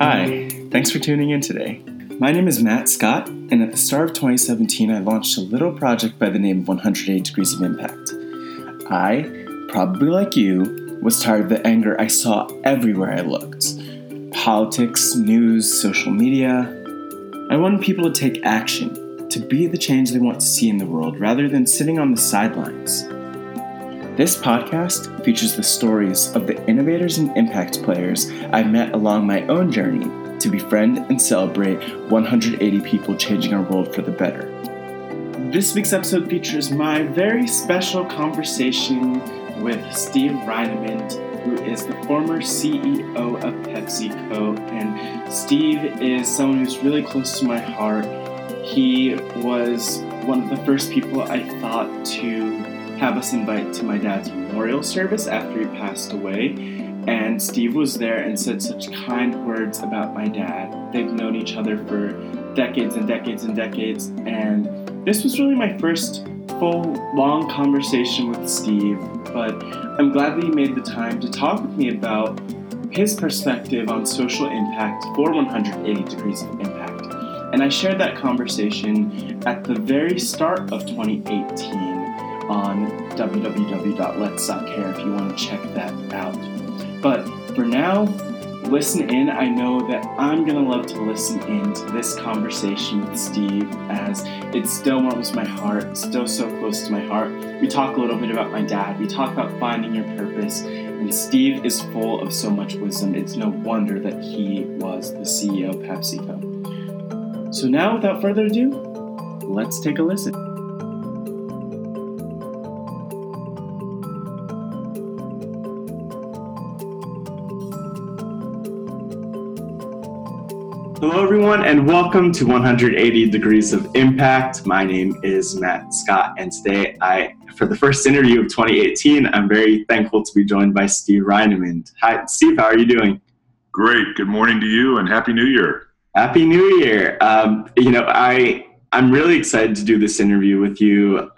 Hi, thanks for tuning in today. My name is Matt Scott, and at the start of 2017, I launched a little project by the name of 108 Degrees of Impact. I, probably like you, was tired of the anger I saw everywhere I looked. Politics, news, social media. I wanted people to take action, to be the change they want to see in the world, rather than sitting on the sidelines. This podcast features the stories of the innovators and impact players I've met along my own journey to befriend and celebrate 180 people changing our world for the better. This week's episode features my very special conversation with Steve Reinemund, who is the former CEO of PepsiCo. And Steve is someone who's really close to my heart. He was one of the first people I thought to have us invite to my dad's memorial service after he passed away, and Steve was there and said such kind words about my dad. They've known each other for decades and decades and decades, and this was really my first full, long conversation with Steve, but I'm glad that he made the time to talk with me about his perspective on social impact for 180 Degrees of Impact, and I shared that conversation at the very start of 2018. On www.letsstopcare if you want to check that out. But for now, listen in. I know that I'm going to love to listen in to this conversation with Steve, as it still warms my heart, still so close to my heart. We talk a little bit about my dad. We talk about finding your purpose. And Steve is full of so much wisdom. It's no wonder that he was the CEO of PepsiCo. So now, without further ado, let's take a listen. Hello, everyone, and welcome to 180 Degrees of Impact. My name is Matt Scott, and today, for the first interview of 2018, I'm very thankful to be joined by Steve Reinemund. Hi, Steve. How are you doing? Great. Good morning to you, and Happy New Year. Happy New Year. I'm really excited to do this interview with you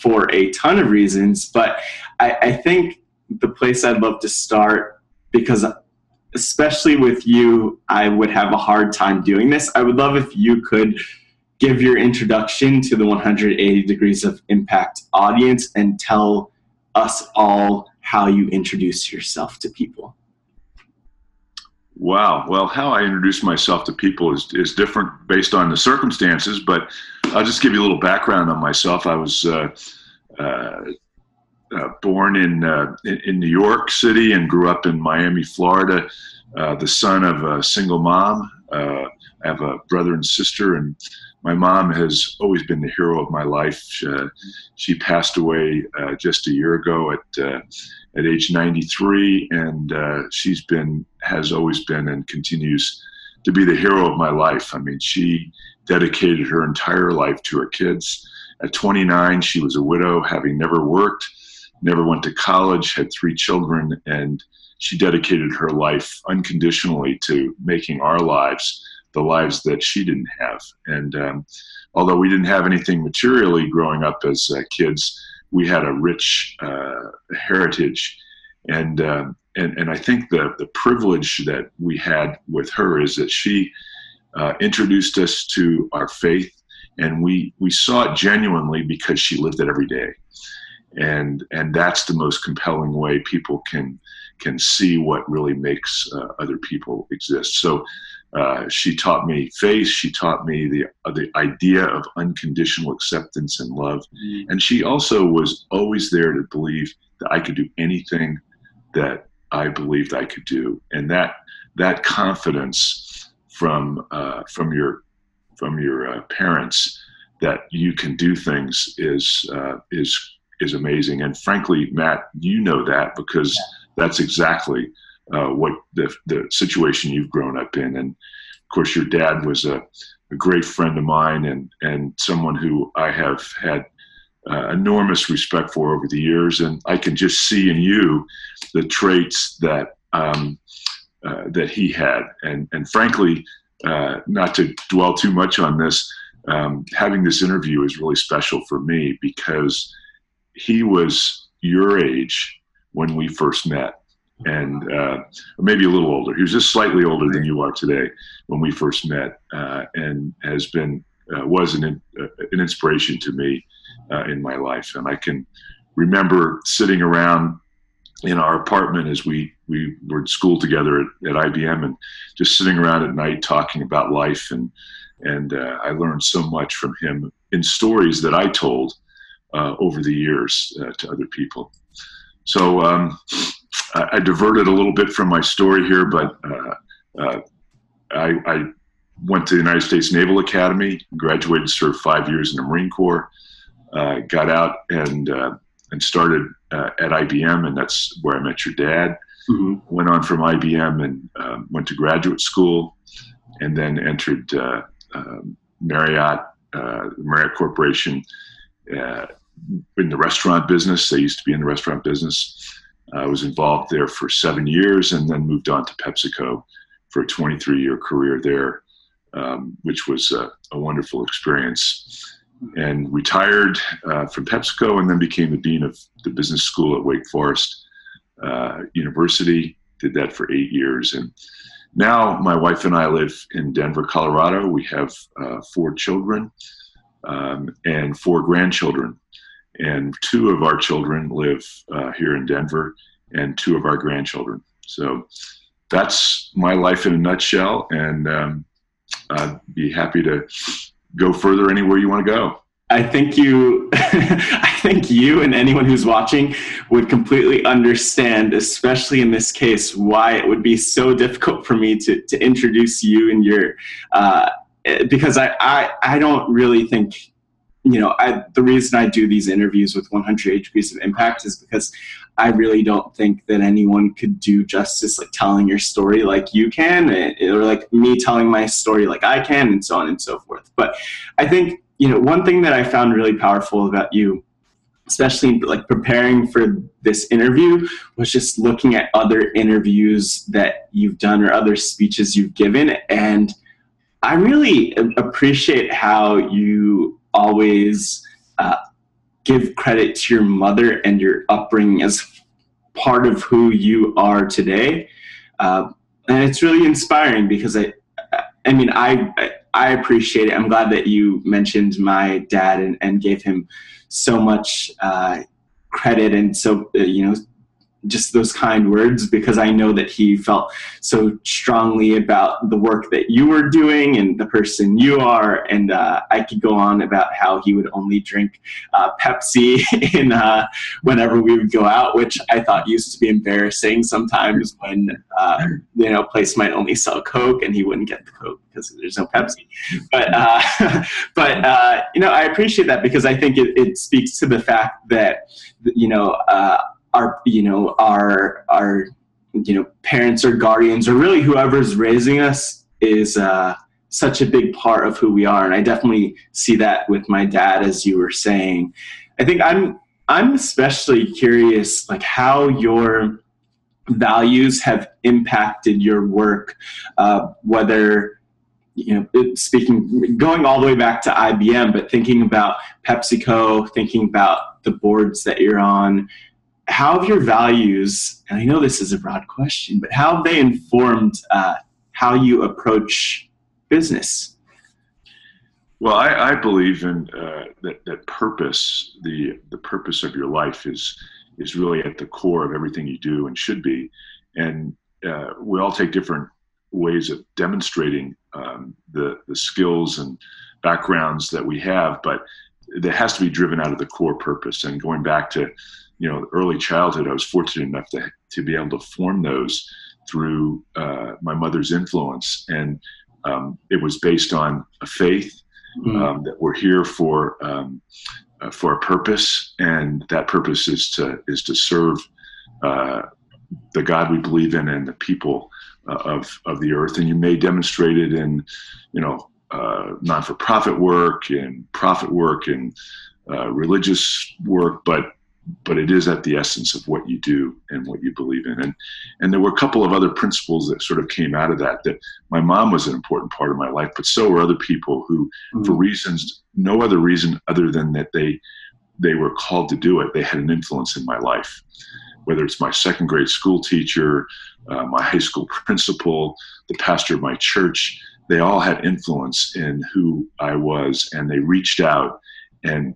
for a ton of reasons, but I think the place I'd love to start, because especially with you, I would have a hard time doing this. I would love if you could give your introduction to the 180 Degrees of Impact audience and tell us all how you introduce yourself to people. Wow. Well, how I introduce myself to people is different based on the circumstances, but I'll just give you a little background on myself. I was born in New York City and grew up in Miami, Florida, the son of a single mom. I have a brother and sister, and my mom has always been the hero of my life. She passed away just a year ago at age 93, and has always been and continues to be the hero of my life. I mean, she dedicated her entire life to her kids. At 29, she was a widow, having never worked, never went to college, had three children, and she dedicated her life unconditionally to making our lives the lives that she didn't have. And although we didn't have anything materially growing up as kids, we had a rich heritage. And I think the privilege that we had with her is that she introduced us to our faith, and we saw it genuinely because she lived it every day. And that's the most compelling way people can see what really makes other people exist. So she taught me faith. She taught me the idea of unconditional acceptance and love. And she also was always there to believe that I could do anything that I believed I could do. And that confidence from your parents that you can do things is amazing. And frankly, Matt, you know that because that's exactly what the situation you've grown up in. And of course, your dad was a great friend of mine and someone who I have had enormous respect for over the years. And I can just see in you the traits that he had. And frankly, not to dwell too much on this, having this interview is really special for me because he was your age when we first met, and maybe a little older. He was just slightly older than you are today when we first met, and has been was an inspiration to me in my life. And I can remember sitting around in our apartment as we were in school together at IBM, and just sitting around at night talking about life. And I learned so much from him in stories that I told over the years to other people. So I diverted a little bit from my story here, but I went to the United States Naval Academy, graduated, served 5 years in the Marine Corps, got out and started at IBM, and that's where I met your dad. Mm-hmm. Went on from IBM and went to graduate school, and then entered Marriott, Marriott Corporation, in the restaurant business. They used to be in the restaurant business. I was involved there for 7 years, and then moved on to PepsiCo for a 23-year career there, which was a wonderful experience. And retired from PepsiCo, and then became the dean of the business school at Wake Forest University. Did that for 8 years. And now my wife and I live in Denver, Colorado. We have 4 children and 4 grandchildren. And 2 of our children live here in Denver, and 2 of our grandchildren. So that's my life in a nutshell, and I'd be happy to go further anywhere you want to go. I think you and anyone who's watching would completely understand, especially in this case, why it would be so difficult for me to introduce you and your because I don't really think, you know, the reason I do these interviews with 108 Degrees of Impact is because I really don't think that anyone could do justice, like, telling your story like you can, or like me telling my story like I can, and so on and so forth. But I think, you know, one thing that I found really powerful about you, especially like preparing for this interview, was just looking at other interviews that you've done or other speeches you've given. And I really appreciate how you always give credit to your mother and your upbringing as part of who you are today, and it's really inspiring, because I mean I appreciate it. I'm glad that you mentioned my dad and gave him so much credit, and so you know, just those kind words, because I know that he felt so strongly about the work that you were doing and the person you are. And I could go on about how he would only drink Pepsi whenever we would go out, which I thought used to be embarrassing sometimes when you know, place might only sell Coke and he wouldn't get the Coke because there's no Pepsi. But but you know, I appreciate that, because I think it speaks to the fact that, you know, our parents or guardians, or really whoever's raising us, is such a big part of who we are. And I definitely see that with my dad, as you were saying. I think I'm especially curious, like, how your values have impacted your work, whether, you know, speaking, going all the way back to IBM, but thinking about PepsiCo, thinking about the boards that you're on. How have your values, and I know this is a broad question, but how have they informed how you approach business? Well, I believe in that purpose. The purpose of your life is really at the core of everything you do, and should be. And we all take different ways of demonstrating the skills and backgrounds that we have, but that has to be driven out of the core purpose. And going back to, you know, early childhood, I was fortunate enough to be able to form those through my mother's influence. And it was based on a faith that we're here for a purpose, and that purpose is to serve the God we believe in and the people of the earth. And you may demonstrate it in, you know, non-for-profit work and profit work and religious work, but it is at the essence of what you do and what you believe in. And there were a couple of other principles that sort of came out of that my mom was an important part of my life, but so were other people who, for reasons, no other reason other than that they they were called to do it, they had an influence in my life. Whether it's my second grade school teacher, my high school principal, the pastor of my church, they all had influence in who I was, and they reached out, and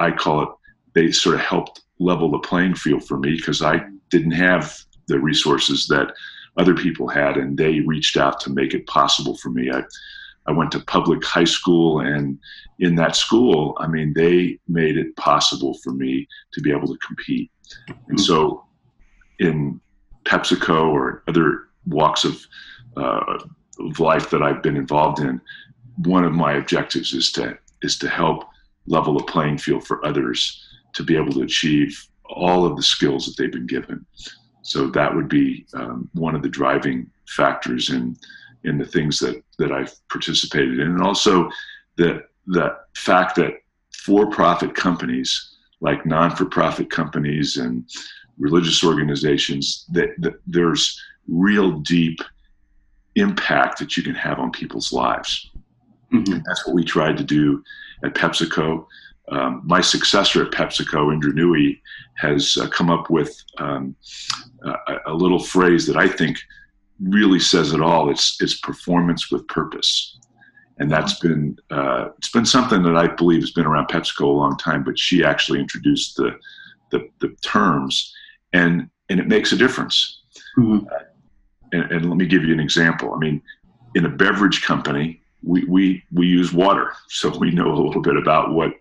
I call it, they sort of helped level the playing field for me, because I didn't have the resources that other people had, and they reached out to make it possible for me. I went to public high school, and in that school, I mean, they made it possible for me to be able to compete. And so in PepsiCo or other walks of life that I've been involved in, one of my objectives is to help level the playing field for others to be able to achieve all of the skills that they've been given. So that would be one of the driving factors in the things that I've participated in. And also the fact that for-profit companies, like non-for-profit companies and religious organizations, that there's real deep impact that you can have on people's lives. Mm-hmm. And that's what we tried to do at PepsiCo. My successor at PepsiCo, Indra Nui, has come up with a little phrase that I think really says it all. It's performance with purpose. And that's been it's been something that I believe has been around PepsiCo a long time, but she actually introduced the terms, and it makes a difference. Mm-hmm. And let me give you an example. I mean, in a beverage company, we use water, so we know a little bit about what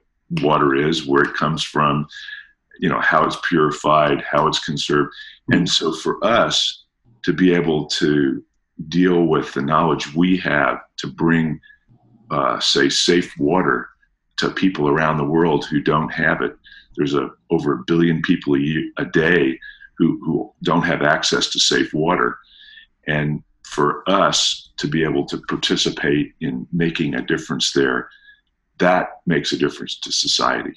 water is, where it comes from, you know, how it's purified, how it's conserved. Mm-hmm. And so for us to be able to deal with the knowledge we have to bring say safe water to people around the world who don't have it. There's over 1 billion people a day who don't have access to safe water. And for us to be able to participate in making a difference there, that makes a difference to society.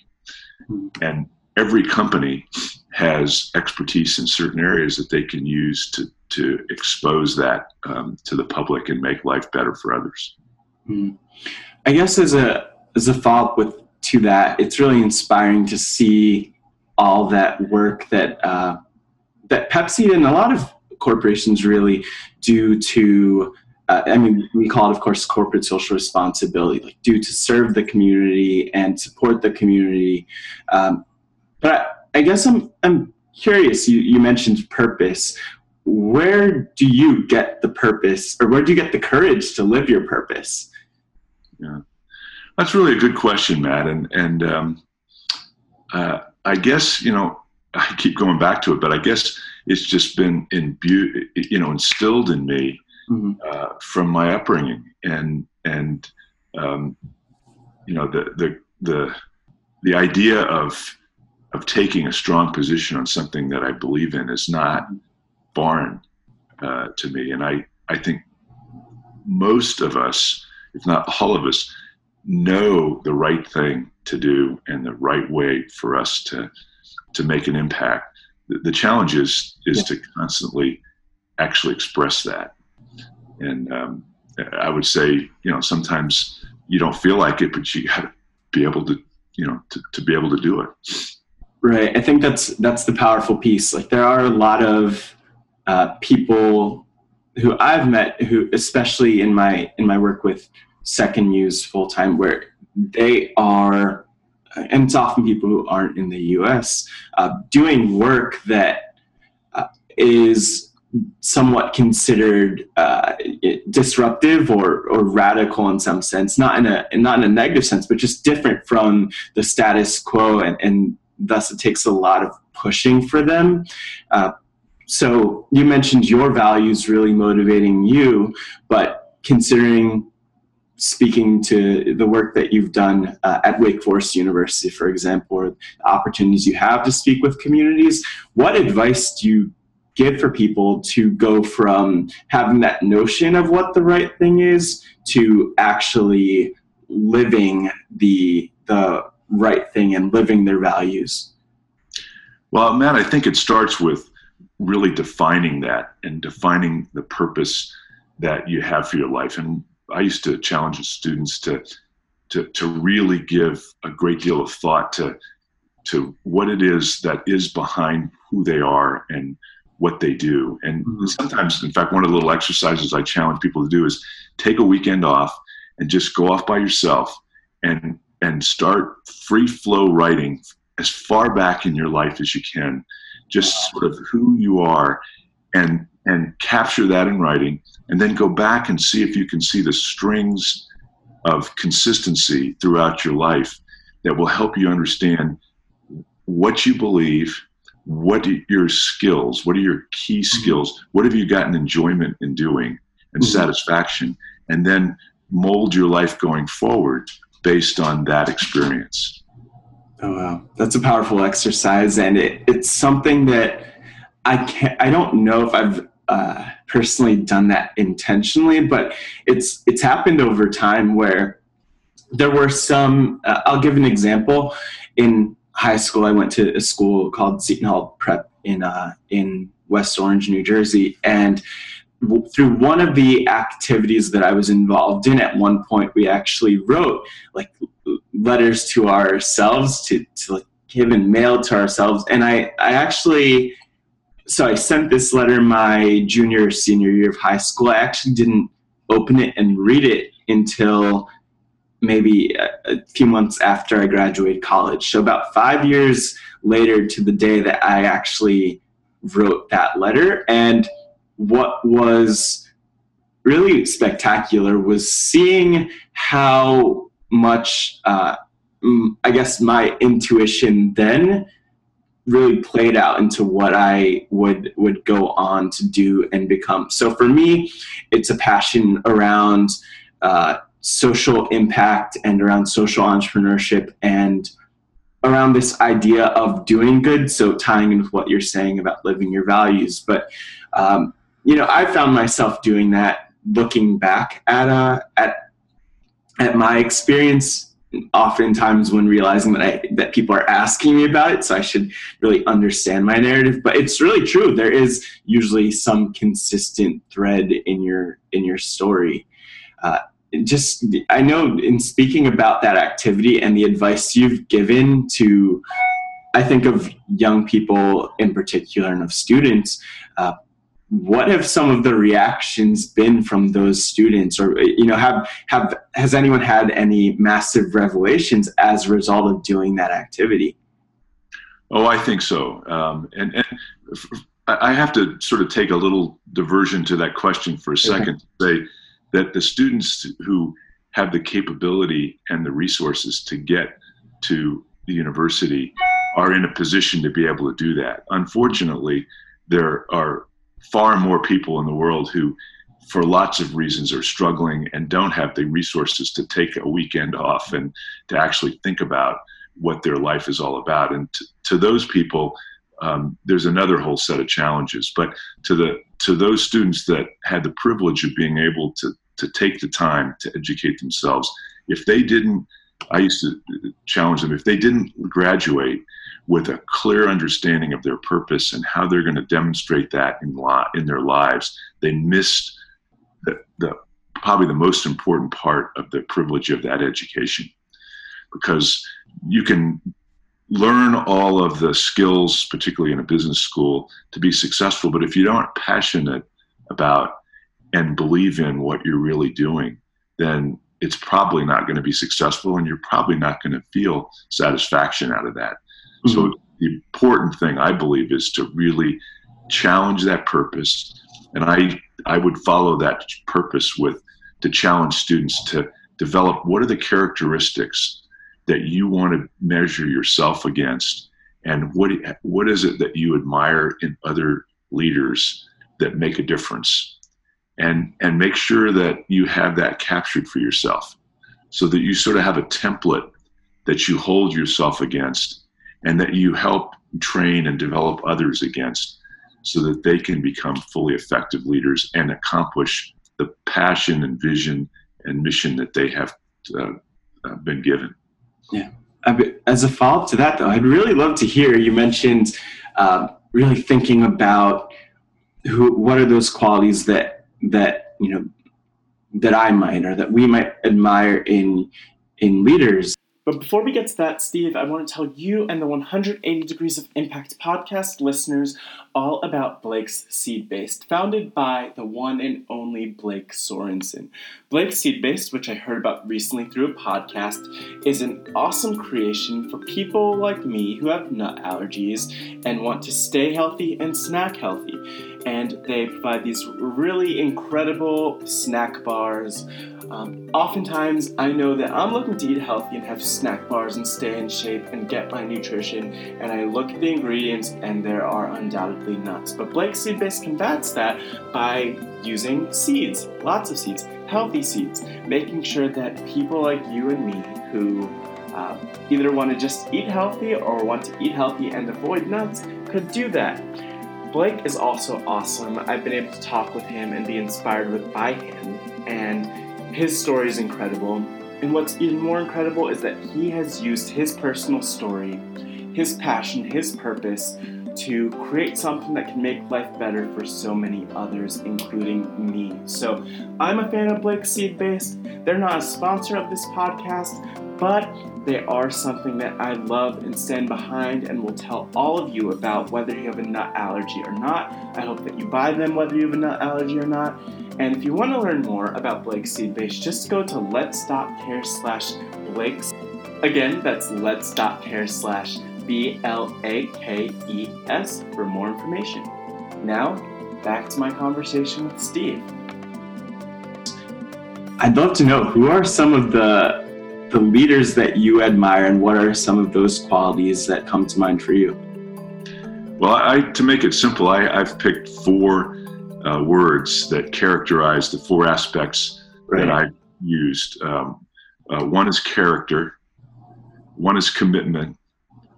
And every company has expertise in certain areas that they can use to expose that to the public and make life better for others. I guess as a follow-up to that, it's really inspiring to see all that work that Pepsi and a lot of corporations really do to, we call it, of course, corporate social responsibility, like do to serve the community and support the community. But I guess I'm curious, you mentioned purpose. Where do you get the purpose, or where do you get the courage to live your purpose? Yeah, that's really a good question, Matt. And I guess, you know, I keep going back to it, but I guess it's just been instilled in me from my upbringing, the idea of taking a strong position on something that I believe in is not foreign to me. And I think most of us, if not all of us, know the right thing to do and the right way for us to make an impact. The challenge is to constantly actually express that. And I would say, you know, sometimes you don't feel like it, but you got to be able to, you know, to be able to do it. Right. I think that's the powerful piece. Like, there are a lot of people who I've met who, especially in my work with Second Muse full time, where they are, and it's often people who aren't in the U.S., doing work that is somewhat considered disruptive or radical in some sense, not in a negative sense, but just different from the status quo, and thus it takes a lot of pushing for them. So you mentioned your values really motivating you, but considering speaking to the work that you've done at Wake Forest University, for example, or the opportunities you have to speak with communities, what advice do you give for people to go from having that notion of what the right thing is to actually living the right thing and living their values? Well, Matt, I think it starts with really defining that and defining the purpose that you have for your life. And I used to challenge students to really give a great deal of thought to to what it is that is behind who they are and what they do. And sometimes, in fact, one of the little exercises I challenge people to do is take a weekend off and just go off by yourself and start free flow writing as far back in your life as you can, just sort of who you are, and capture that in writing, and then go back and see if you can see the strings of consistency throughout your life that will help you understand what you believe, what are your skills, what are your key skills, what have you gotten enjoyment in doing and satisfaction, and then mold your life going forward based on that experience. Oh, wow. That's a powerful exercise. And it's something that I don't know if I've personally done that intentionally, but it's happened over time where there were some, I'll give an example. In high school, I went to a school called Seton Hall Prep in West Orange, New Jersey. And through one of the activities that I was involved in, at one point, we actually wrote like letters to ourselves to like give and mail to ourselves. And I sent this letter my junior or senior year of high school. I actually didn't open it and read it until maybe a few months after I graduated college. So about 5 years later to the day that I actually wrote that letter. And what was really spectacular was seeing how much, I guess, my intuition then really played out into what I would go on to do and become. So for me, it's a passion around social impact and around social entrepreneurship and around this idea of doing good. So tying in with what you're saying about living your values. But, I found myself doing that looking back at my experience, oftentimes when realizing that people are asking me about it, so I should really understand my narrative. But it's really true. There is usually some consistent thread in your story. I know in speaking about that activity and the advice you've given to, I think of young people in particular and of students, what have some of the reactions been from those students, or has anyone had any massive revelations as a result of doing that activity? Oh, I think so. And I have to sort of take a little diversion to that question for a second to say that the students who have the capability and the resources to get to the university are in a position to be able to do that. Unfortunately, there are far more people in the world who, for lots of reasons, are struggling and don't have the resources to take a weekend off and to actually think about what their life is all about. And to those people, there's another whole set of challenges. But to those students that had the privilege of being able to take the time to educate themselves, if they didn't, I used to challenge them, if they didn't graduate with a clear understanding of their purpose and how they're going to demonstrate that in their lives, they missed the probably the most important part of the privilege of that education. Because you can learn all of the skills, particularly in a business school, to be successful, but if you aren't passionate about and believe in what you're really doing, then it's probably not going to be successful and you're probably not going to feel satisfaction out of that. So the important thing, I believe, is to really challenge that purpose. And I would follow that purpose to challenge students to develop what are the characteristics that you want to measure yourself against, and what is it that you admire in other leaders that make a difference, and make sure that you have that captured for yourself so that you sort of have a template that you hold yourself against and that you help train and develop others against so that they can become fully effective leaders and accomplish the passion and vision and mission that they have been given. Yeah. As a follow-up to that, though, I'd really love to hear, you mentioned really thinking about what are those qualities that I might, or that we might admire in leaders. But before we get to that, Steve, I want to tell you and the 180 Degrees of Impact podcast listeners all about Blake's Seed Based, founded by the one and only Blake Sorensen. Blake's Seed Based, which I heard about recently through a podcast, is an awesome creation for people like me who have nut allergies and want to stay healthy and snack healthy. And they provide these really incredible snack bars. Oftentimes, I know that I'm looking to eat healthy and have snack bars and stay in shape and get my nutrition, and I look at the ingredients and there are undoubtedly nuts. But Blake's Seed Based combats that by using seeds, lots of seeds, healthy seeds, making sure that people like you and me who either want to just eat healthy or want to eat healthy and avoid nuts could do that. Blake is also awesome. I've been able to talk with him and be inspired by him, and his story is incredible. And what's even more incredible is that he has used his personal story, his passion, his purpose, to create something that can make life better for so many others, including me. So I'm a fan of Blake's Seed Based. They're not a sponsor of this podcast, but they are something that I love and stand behind and will tell all of you about whether you have a nut allergy or not. I hope that you buy them whether you have a nut allergy or not. And if you want to learn more about Blake's Seed Based, just go to lets.care/Blake's. Again, that's lets.care/BLAKES for more information. Now, back to my conversation with Steve. I'd love to know, who are some of the leaders that you admire, and what are some of those qualities that come to mind for you? Well, to make it simple, I've picked four words that characterize the four aspects that I used. One is character, one is commitment,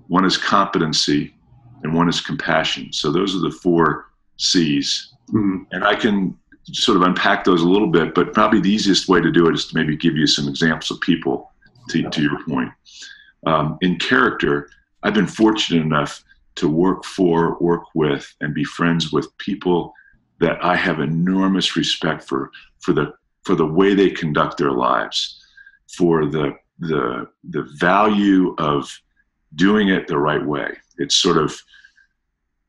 one is competency, and one is compassion. So those are the four C's. Mm-hmm. And I can sort of unpack those a little bit, but probably the easiest way to do it is to maybe give you some examples of people to your point. In character, I've been fortunate enough to work for, work with, and be friends with people that I have enormous respect for the way they conduct their lives, for the value of doing it the right way. It's sort of,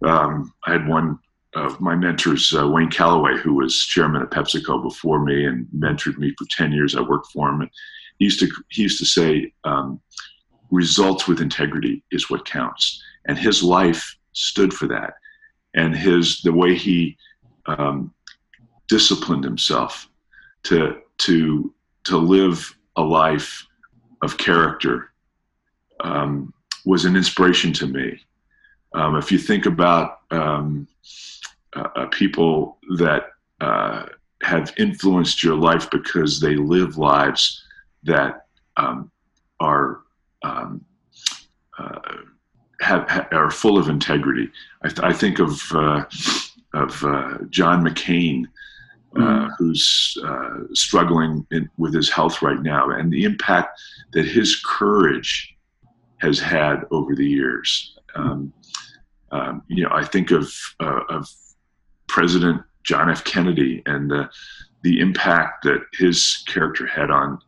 I had one of my mentors, Wayne Calloway, who was chairman of PepsiCo before me and mentored me for 10 years. I worked for him. And he used to say, results with integrity is what counts. And his life stood for that. And the way he disciplined himself to live a life of character was an inspiration to me. If you think about people that have influenced your life because they live lives that are full of integrity. I think of John McCain, who's struggling with his health right now, and the impact that his courage has had over the years. I think of President John F. Kennedy and the impact that his character had on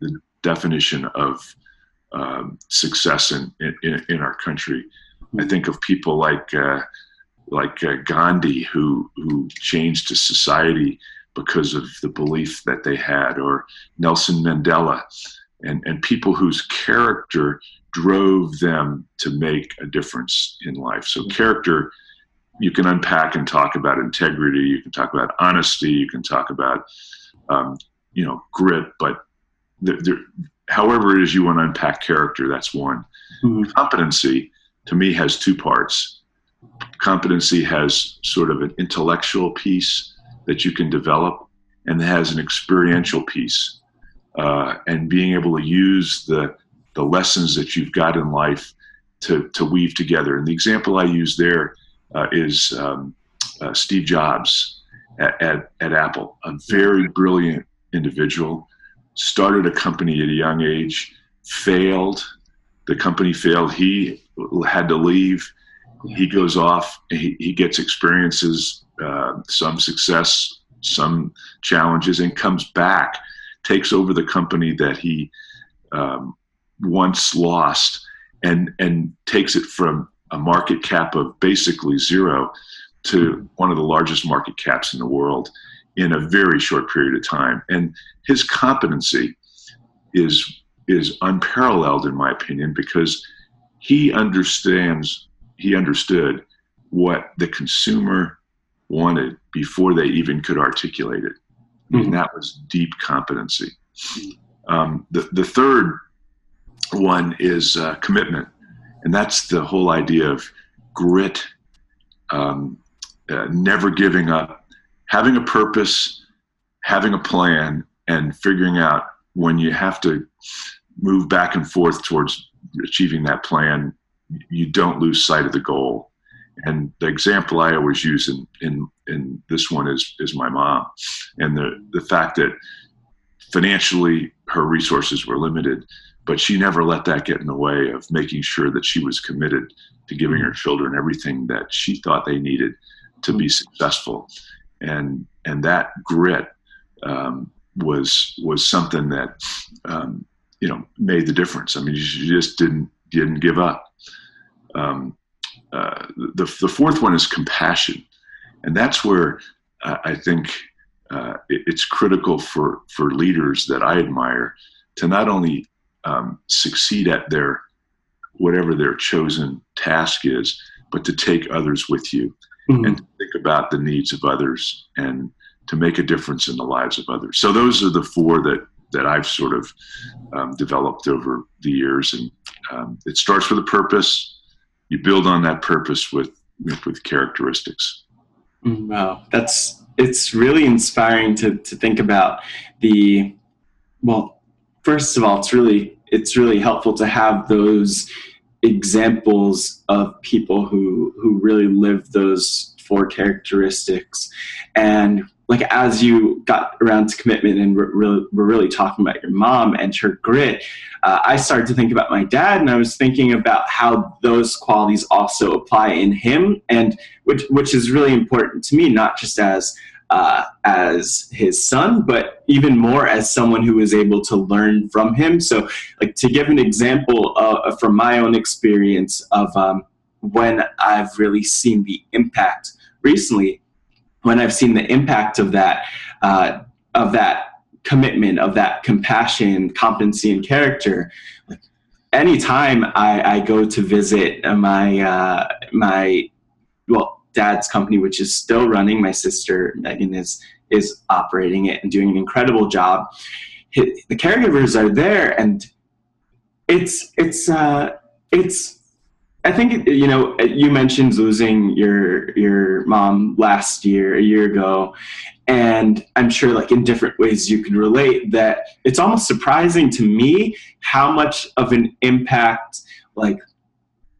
the definition of success in our country. I think of people like Gandhi, who changed his society because of the belief that they had, or Nelson Mandela, and people whose character drove them to make a difference in life. So character, you can unpack and talk about integrity, you can talk about honesty, you can talk about grit, but however it is you want to unpack character, that's one. Mm-hmm. Competency, to me, has two parts. Competency has sort of an intellectual piece that you can develop, and it has an experiential piece. And being able to use the lessons that you've got in life to weave together. And the example I use there is Steve Jobs at Apple, a very brilliant individual, started a company at a young age, failed. The company failed. He had to leave. He goes off, he gets experiences, some success, some challenges, and comes back, takes over the company that he once lost and takes it from a market cap of basically zero to one of the largest market caps in the world in a very short period of time. And his competency is unparalleled, in my opinion, because he understood what the consumer wanted before they even could articulate it. Mm-hmm. I mean, that was deep competency. The third one is commitment. And that's the whole idea of grit, never giving up, having a purpose, having a plan, and figuring out when you have to move back and forth towards achieving that plan, you don't lose sight of the goal. And the example I always use in this one is my mom, and the fact that financially her resources were limited, but she never let that get in the way of making sure that she was committed to giving her children everything that she thought they needed to be successful. And that grit was something that made the difference. I mean, she just didn't give up. The fourth one is compassion, and that's where I think it's critical for leaders that I admire to not only succeed at whatever their chosen task is, but to take others with you, mm-hmm. and to think about the needs of others and to make a difference in the lives of others. So those are the four that I've sort of developed over the years, and it starts with a purpose. You build on that purpose with characteristics. Wow, it's really inspiring to think about the. Well, first of all, it's really helpful to have those examples of people who really live those four characteristics, and like as you got around to commitment and we're really talking about your mom and her grit, I started to think about my dad, and I was thinking about how those qualities also apply in him, and which is really important to me, not just as his son, but even more as someone who is able to learn from him. So like to give an example from my own experience of when I've really seen the impact recently, when I've seen the impact of that commitment, of that compassion, competency, and character. Anytime I go to visit my dad's company, which is still running, my sister Megan is operating it and doing an incredible job. The caregivers are there, and it's. I think, you mentioned losing your mom a year ago, and I'm sure like in different ways you can relate that it's almost surprising to me how much of an impact, like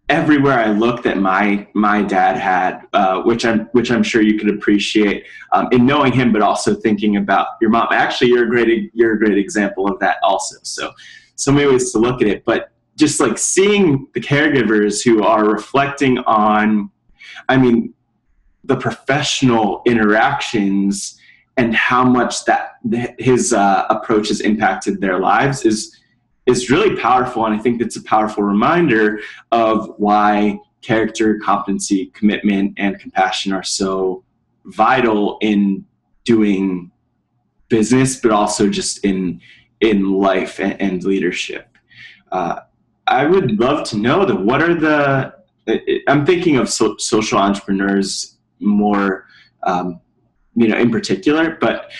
everywhere I looked that my dad had, which I'm sure you could appreciate in knowing him, but also thinking about your mom. Actually, you're a great example of that also. So many ways to look at it, but just like seeing the caregivers who are reflecting on, I mean, the professional interactions and how much that his approach has impacted their lives is really powerful. And I think it's a powerful reminder of why character, competency, commitment, and compassion are so vital in doing business, but also just in life and leadership. I would love to know that I'm thinking of social entrepreneurs more, in particular, but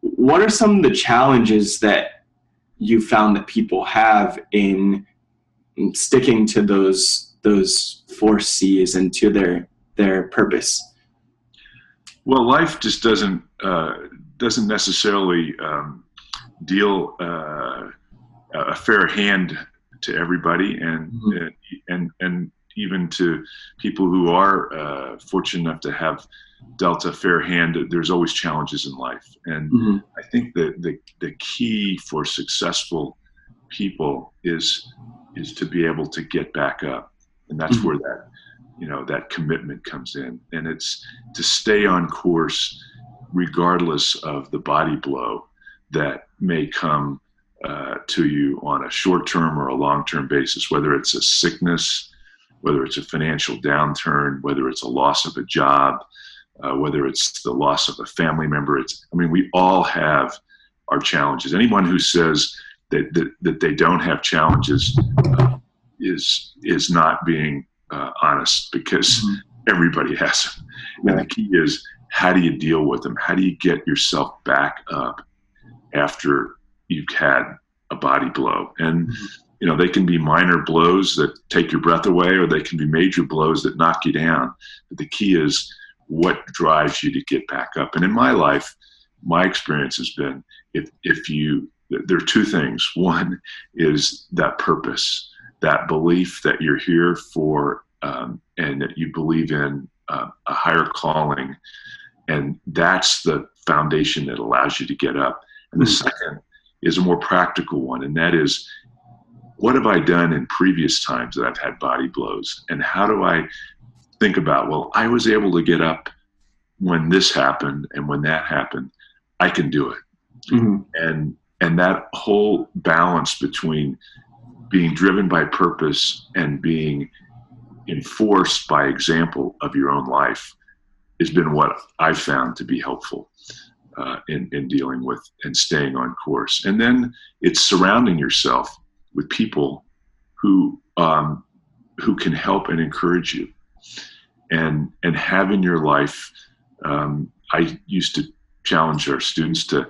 what are some of the challenges that you found that people have in sticking to those four C's and to their purpose? Well, life just doesn't necessarily deal a fair hand to everybody, and mm-hmm. and even to people who are fortunate enough to have dealt a fair hand, there's always challenges in life. And mm-hmm. I think that the key for successful people is to be able to get back up, and that's mm-hmm. where that that commitment comes in, and it's to stay on course regardless of the body blow that may come to you on a short-term or a long-term basis, whether it's a sickness, whether it's a financial downturn, whether it's a loss of a job, whether it's the loss of a family member. We all have our challenges. Anyone who says that they don't have challenges is not being honest, because everybody has them. Yeah. And the key is, how do you deal with them? How do you get yourself back up after you've had a body blow? And they can be minor blows that take your breath away, or they can be major blows that knock you down. But the key is, what drives you to get back up? And in my life, my experience has been, there are two things. One is that purpose, that belief that you're here for, and that you believe in a higher calling. And that's the foundation that allows you to get up. And the second is a more practical one. And that is, what have I done in previous times that I've had body blows? And how do I think about, well, I was able to get up when this happened, and when that happened, I can do it. And that whole balance between being driven by purpose and being enforced by example of your own life has been what I've found to be helpful in dealing with and staying on course. And then it's surrounding yourself with people who can help and encourage you. And having your life, I used to challenge our students to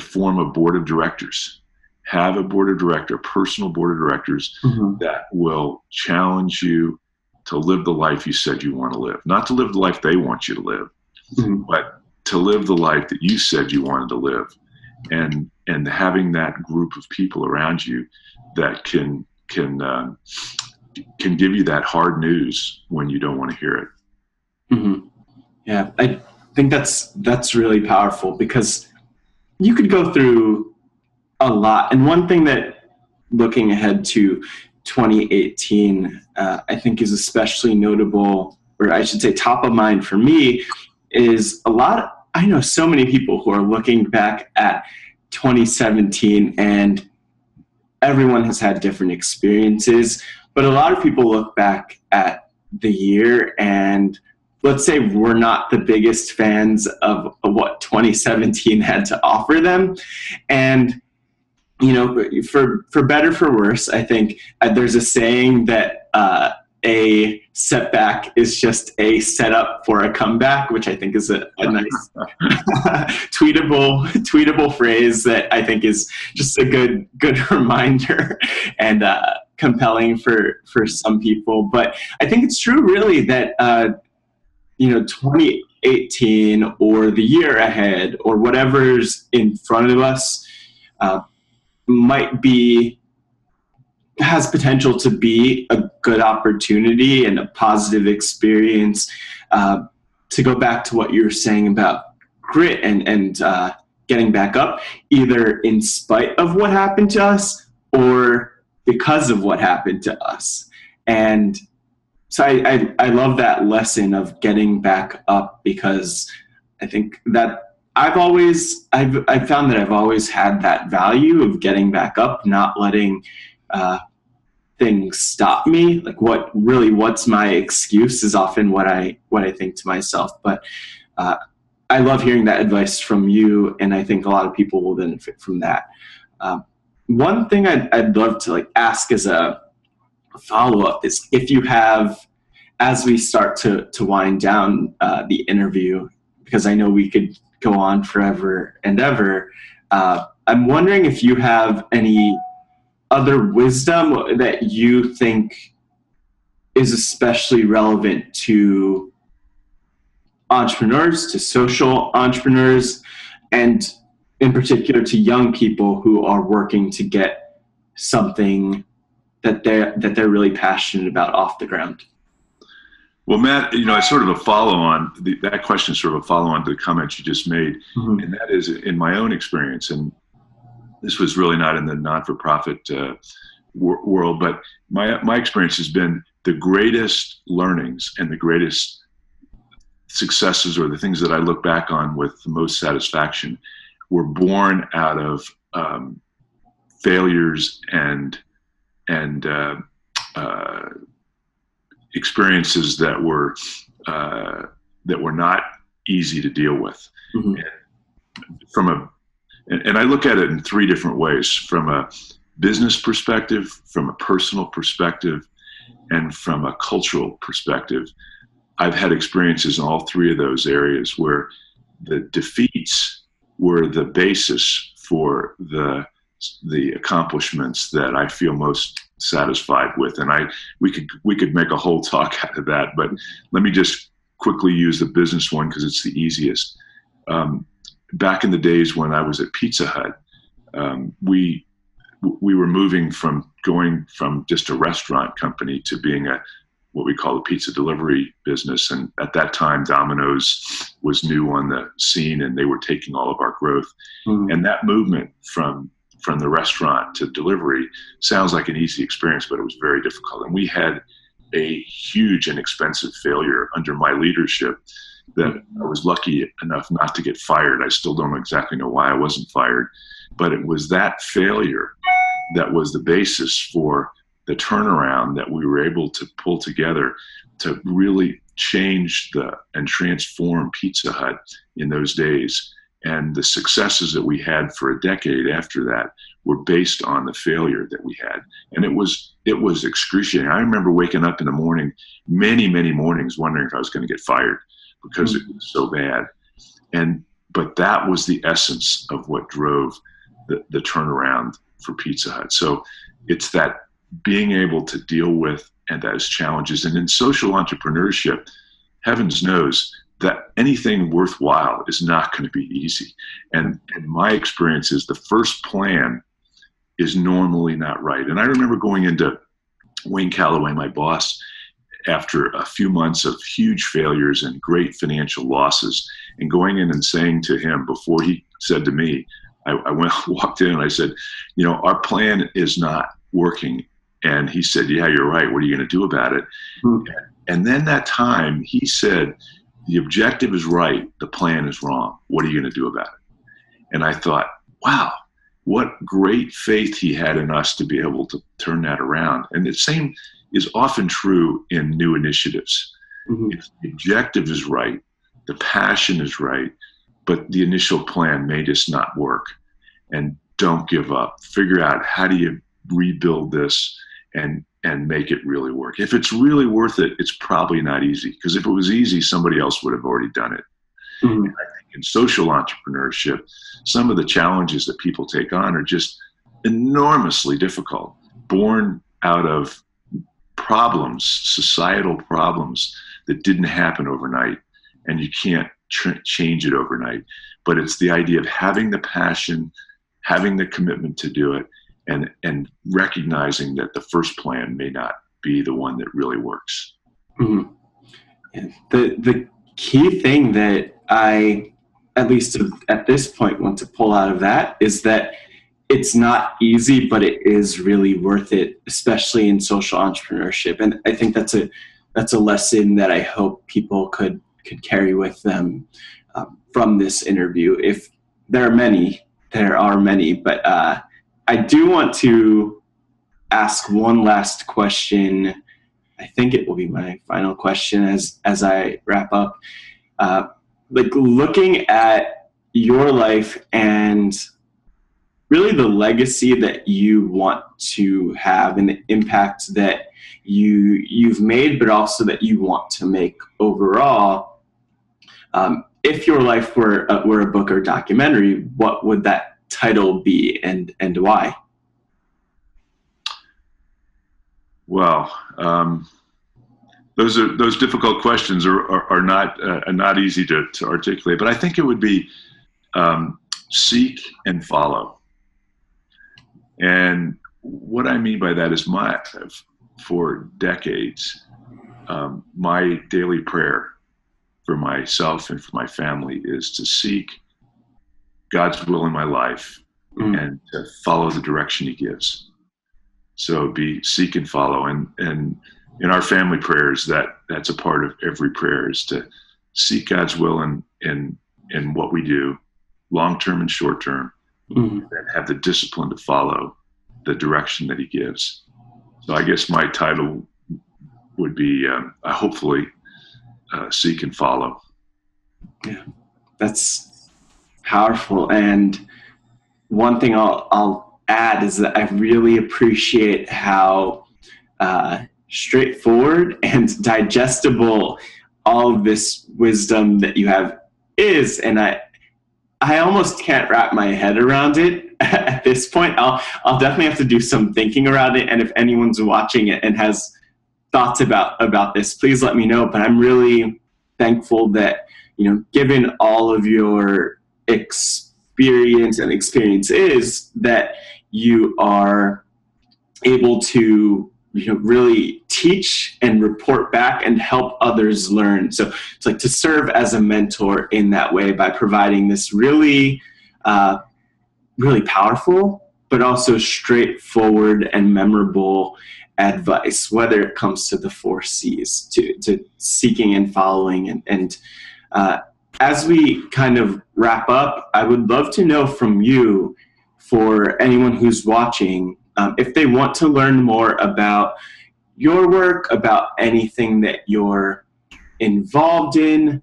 form a board of directors, have a board of director, personal board of directors that will challenge you to live the life you said you want to live. Not to live the life they want you to live, but to live the life that you said you wanted to live. And having that group of people around you that can give you that hard news when you don't want to hear it. Yeah, I think that's really powerful, because you could go through a lot. And one thing that, looking ahead to 2018, I think is especially notable, or I should say top of mind for me, is I know so many people who are looking back at 2017, and everyone has had different experiences. But a lot of people look back at the year, and let's say we're not the biggest fans of what 2017 had to offer them. And, for better, for worse, I think there's a saying that a setback is just a setup for a comeback, which I think is a nice tweetable phrase that I think is just a good reminder. And, compelling for some people, but I think it's true, really, that 2018 or the year ahead or whatever's in front of us has potential to be a good opportunity and a positive experience. To go back to what you were saying about grit and getting back up, either in spite of what happened to us or because of what happened to us. And so I love that lesson of getting back up, because I think that I've found that I've always had that value of getting back up, not letting things stop me. Like, what's my excuse is often what I think to myself. But I love hearing that advice from you, and I think a lot of people will benefit from that. One thing I'd love to ask as a follow-up is, if you have, as we start to wind down the interview, because I know we could go on forever and ever, I'm wondering if you have any other wisdom that you think is especially relevant to entrepreneurs, to social entrepreneurs, and in particular to young people who are working to get something that they're really passionate about off the ground. Well, Matt, it's sort of a follow-on. That question is sort of a follow-on to the comments you just made, and that is, in my own experience, and this was really not in the not-for-profit world, but my experience has been the greatest learnings and the greatest successes, or the things that I look back on with the most satisfaction, were born out of failures and experiences that were not easy to deal with. Mm-hmm. And I look at it in three different ways: from a business perspective, from a personal perspective, and from a cultural perspective. I've had experiences in all three of those areas where the defeats were the basis for the accomplishments that I feel most satisfied with. And we could make a whole talk out of that, but let me just quickly use the business one because it's the easiest. Back in the days when I was at Pizza Hut, we were moving from going from just a restaurant company to being what we call a pizza delivery business. And at that time, Domino's was new on the scene and they were taking all of our growth. Mm-hmm. And that movement from the restaurant to delivery sounds like an easy experience, but it was very difficult. And we had a huge and expensive failure under my leadership that mm-hmm. I was lucky enough not to get fired. I still don't exactly know why I wasn't fired, but it was that failure that was the basis for the turnaround that we were able to pull together to really change and transform Pizza Hut in those days. And the successes that we had for a decade after that were based on the failure that we had. And it was excruciating. I remember waking up in the morning, many, many mornings, wondering if I was going to get fired because it was so bad. But that was the essence of what drove the turnaround for Pizza Hut. So it's that being able to deal with and those challenges. And in social entrepreneurship, heavens knows that anything worthwhile is not going to be easy. And my experience is the first plan is normally not right. And I remember going into Wayne Calloway, my boss, after a few months of huge failures and great financial losses, and going in and saying to him before he said to me, I walked in and I said, our plan is not working. And he said, yeah, you're right. What are you going to do about it? Mm-hmm. And then that time he said, the objective is right. The plan is wrong. What are you going to do about it? And I thought, wow, what great faith he had in us to be able to turn that around. And the same is often true in new initiatives. Mm-hmm. If the objective is right, the passion is right, but the initial plan may just not work. And don't give up. Figure out how do you rebuild this and make it really work. If it's really worth it, it's probably not easy, because if it was easy, somebody else would have already done it. Mm-hmm. And I think in social entrepreneurship, some of the challenges that people take on are just enormously difficult, born out of problems, societal problems that didn't happen overnight, and you can't change it overnight. But it's the idea of having the passion, having the commitment to do it, and recognizing that the first plan may not be the one that really works. Mm-hmm. Yeah. The key thing that I, at least at this point, want to pull out of that is that it's not easy, but it is really worth it, especially in social entrepreneurship. And I think that's a lesson that I hope people could carry with them from this interview. If there are many, but I do want to ask one last question. I think it will be my final question as I wrap up. Looking at your life and really the legacy that you want to have and the impact that you've made, but also that you want to make overall. If your life were a book or documentary, what would that title be and why? Well, those difficult questions are not easy to articulate, but I think it would be seek and follow. And what I mean by that is for decades, my daily prayer for myself and for my family is to seek God's will in my life and to follow the direction he gives. So be seek and follow. And in our family prayers, that's a part of every prayer, is to seek God's will in what we do, long-term and short-term, and have the discipline to follow the direction that he gives. So I guess my title would be hopefully seek and follow. Yeah, that's powerful. And one thing I'll add is that I really appreciate how straightforward and digestible all of this wisdom that you have is. And I almost can't wrap my head around it at this point. I'll definitely have to do some thinking around it. And if anyone's watching it and has thoughts about this, please let me know. But I'm really thankful that, you know, given all of your experience and experiences, that you are able to, you know, really teach and report back and help others learn. So it's like to serve as a mentor in that way by providing this really, really powerful, but also straightforward and memorable advice, whether it comes to the 4 C's, to seeking and following. And as we kind of wrap up, I would love to know from you, for anyone who's watching, if they want to learn more about your work, about anything that you're involved in,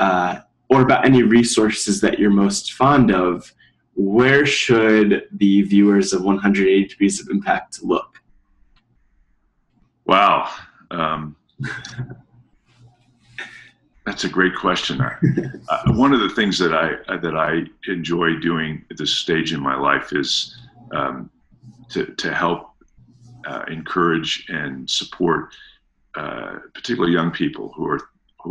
or about any resources that you're most fond of, where should the viewers of 180 Degrees of Impact look? Wow. That's a great question. One of the things that I enjoy doing at this stage in my life is to help encourage and support particularly young people who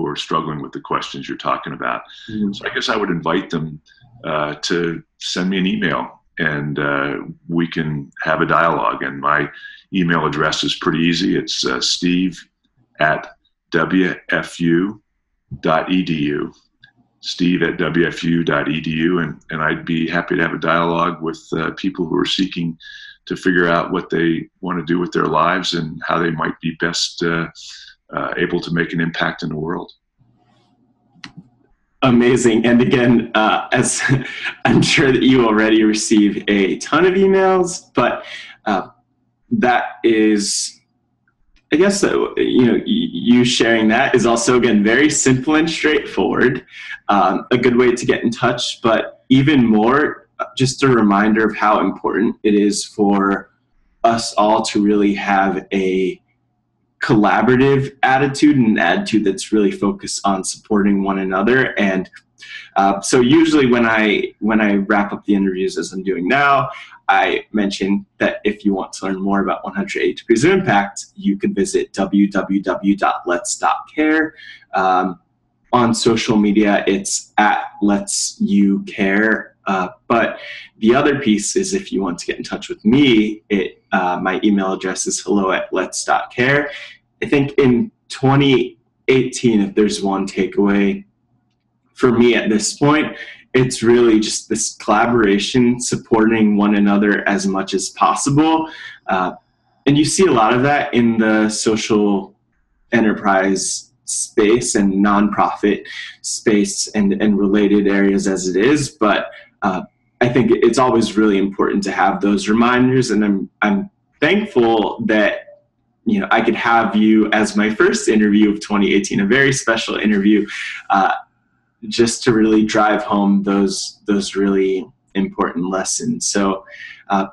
are struggling with the questions you're talking about. Mm-hmm. So I guess I would invite them to send me an email, and we can have a dialogue. And my email address is pretty easy. It's steve@wfu.edu. Steve@wfu.edu, and I'd be happy to have a dialogue with people who are seeking to figure out what they want to do with their lives and how they might be best able to make an impact in the world. Amazing. And again, as I'm sure that you already receive a ton of emails, but that is, I guess, you know, you sharing that is also, again, very simple and straightforward, a good way to get in touch, but even more, just a reminder of how important it is for us all to really have a collaborative attitude, and an attitude that's really focused on supporting one another. And so usually when I wrap up the interviews, as I'm doing now, I mentioned that if you want to learn more about 108 Degrees of Impact, you can visit www.lets.care. On social media, it's @letsyoucare. But the other piece is, if you want to get in touch with me, my email address is hello@lets.care. I think in 2018, if there's one takeaway for me at this point, it's really just this collaboration, supporting one another as much as possible. And you see a lot of that in the social enterprise space and nonprofit space and related areas as it is. But I think it's always really important to have those reminders. And I'm thankful that, you know, I could have you as my first interview of 2018, a very special interview, just to really drive home those really important lessons. So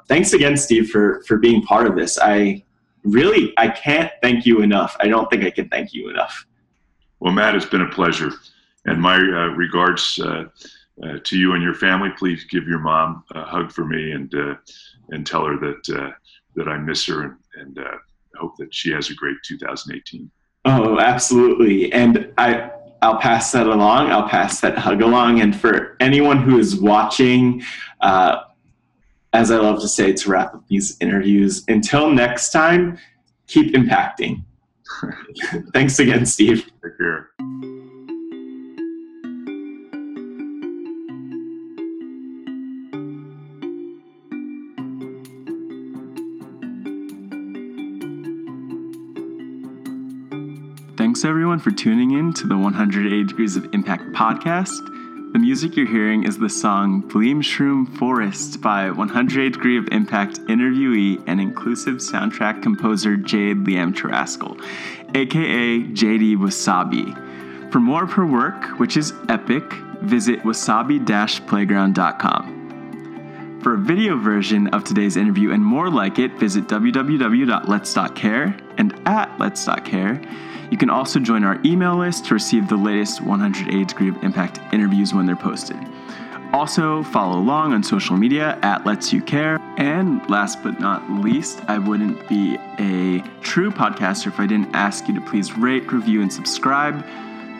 thanks again, Steve, for being part of this. I can't thank you enough. I don't think I can thank you enough. Well, Matt, it's been a pleasure. And my regards to you and your family. Please give your mom a hug for me, and tell her that I miss her, and hope that she has a great 2018. Oh, absolutely. And I'll pass that along. I'll pass that hug along. And for anyone who is watching, as I love to say to wrap up these interviews, until next time, keep impacting. Thanks again, Steve. Take care. Thanks everyone for tuning in to the 180 Degrees of Impact podcast. The music you're hearing is the song Bleemshroom Forest by 108 Degree of Impact interviewee and inclusive soundtrack composer Jade Liam Trascal, aka J.D. Wasabi. For more of her work, which is epic, visit wasabi-playground.com. For a video version of today's interview and more like it, visit www.lets.care and at lets.care. You can also join our email list to receive the latest 108 Degree of Impact interviews when they're posted. Also, follow along on social media at Let's You Care. And last but not least, I wouldn't be a true podcaster if I didn't ask you to please rate, review, and subscribe.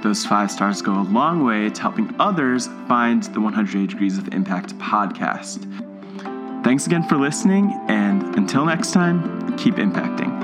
Those 5 stars go a long way to helping others find the 108 Degrees of Impact podcast. Thanks again for listening, and until next time, keep impacting.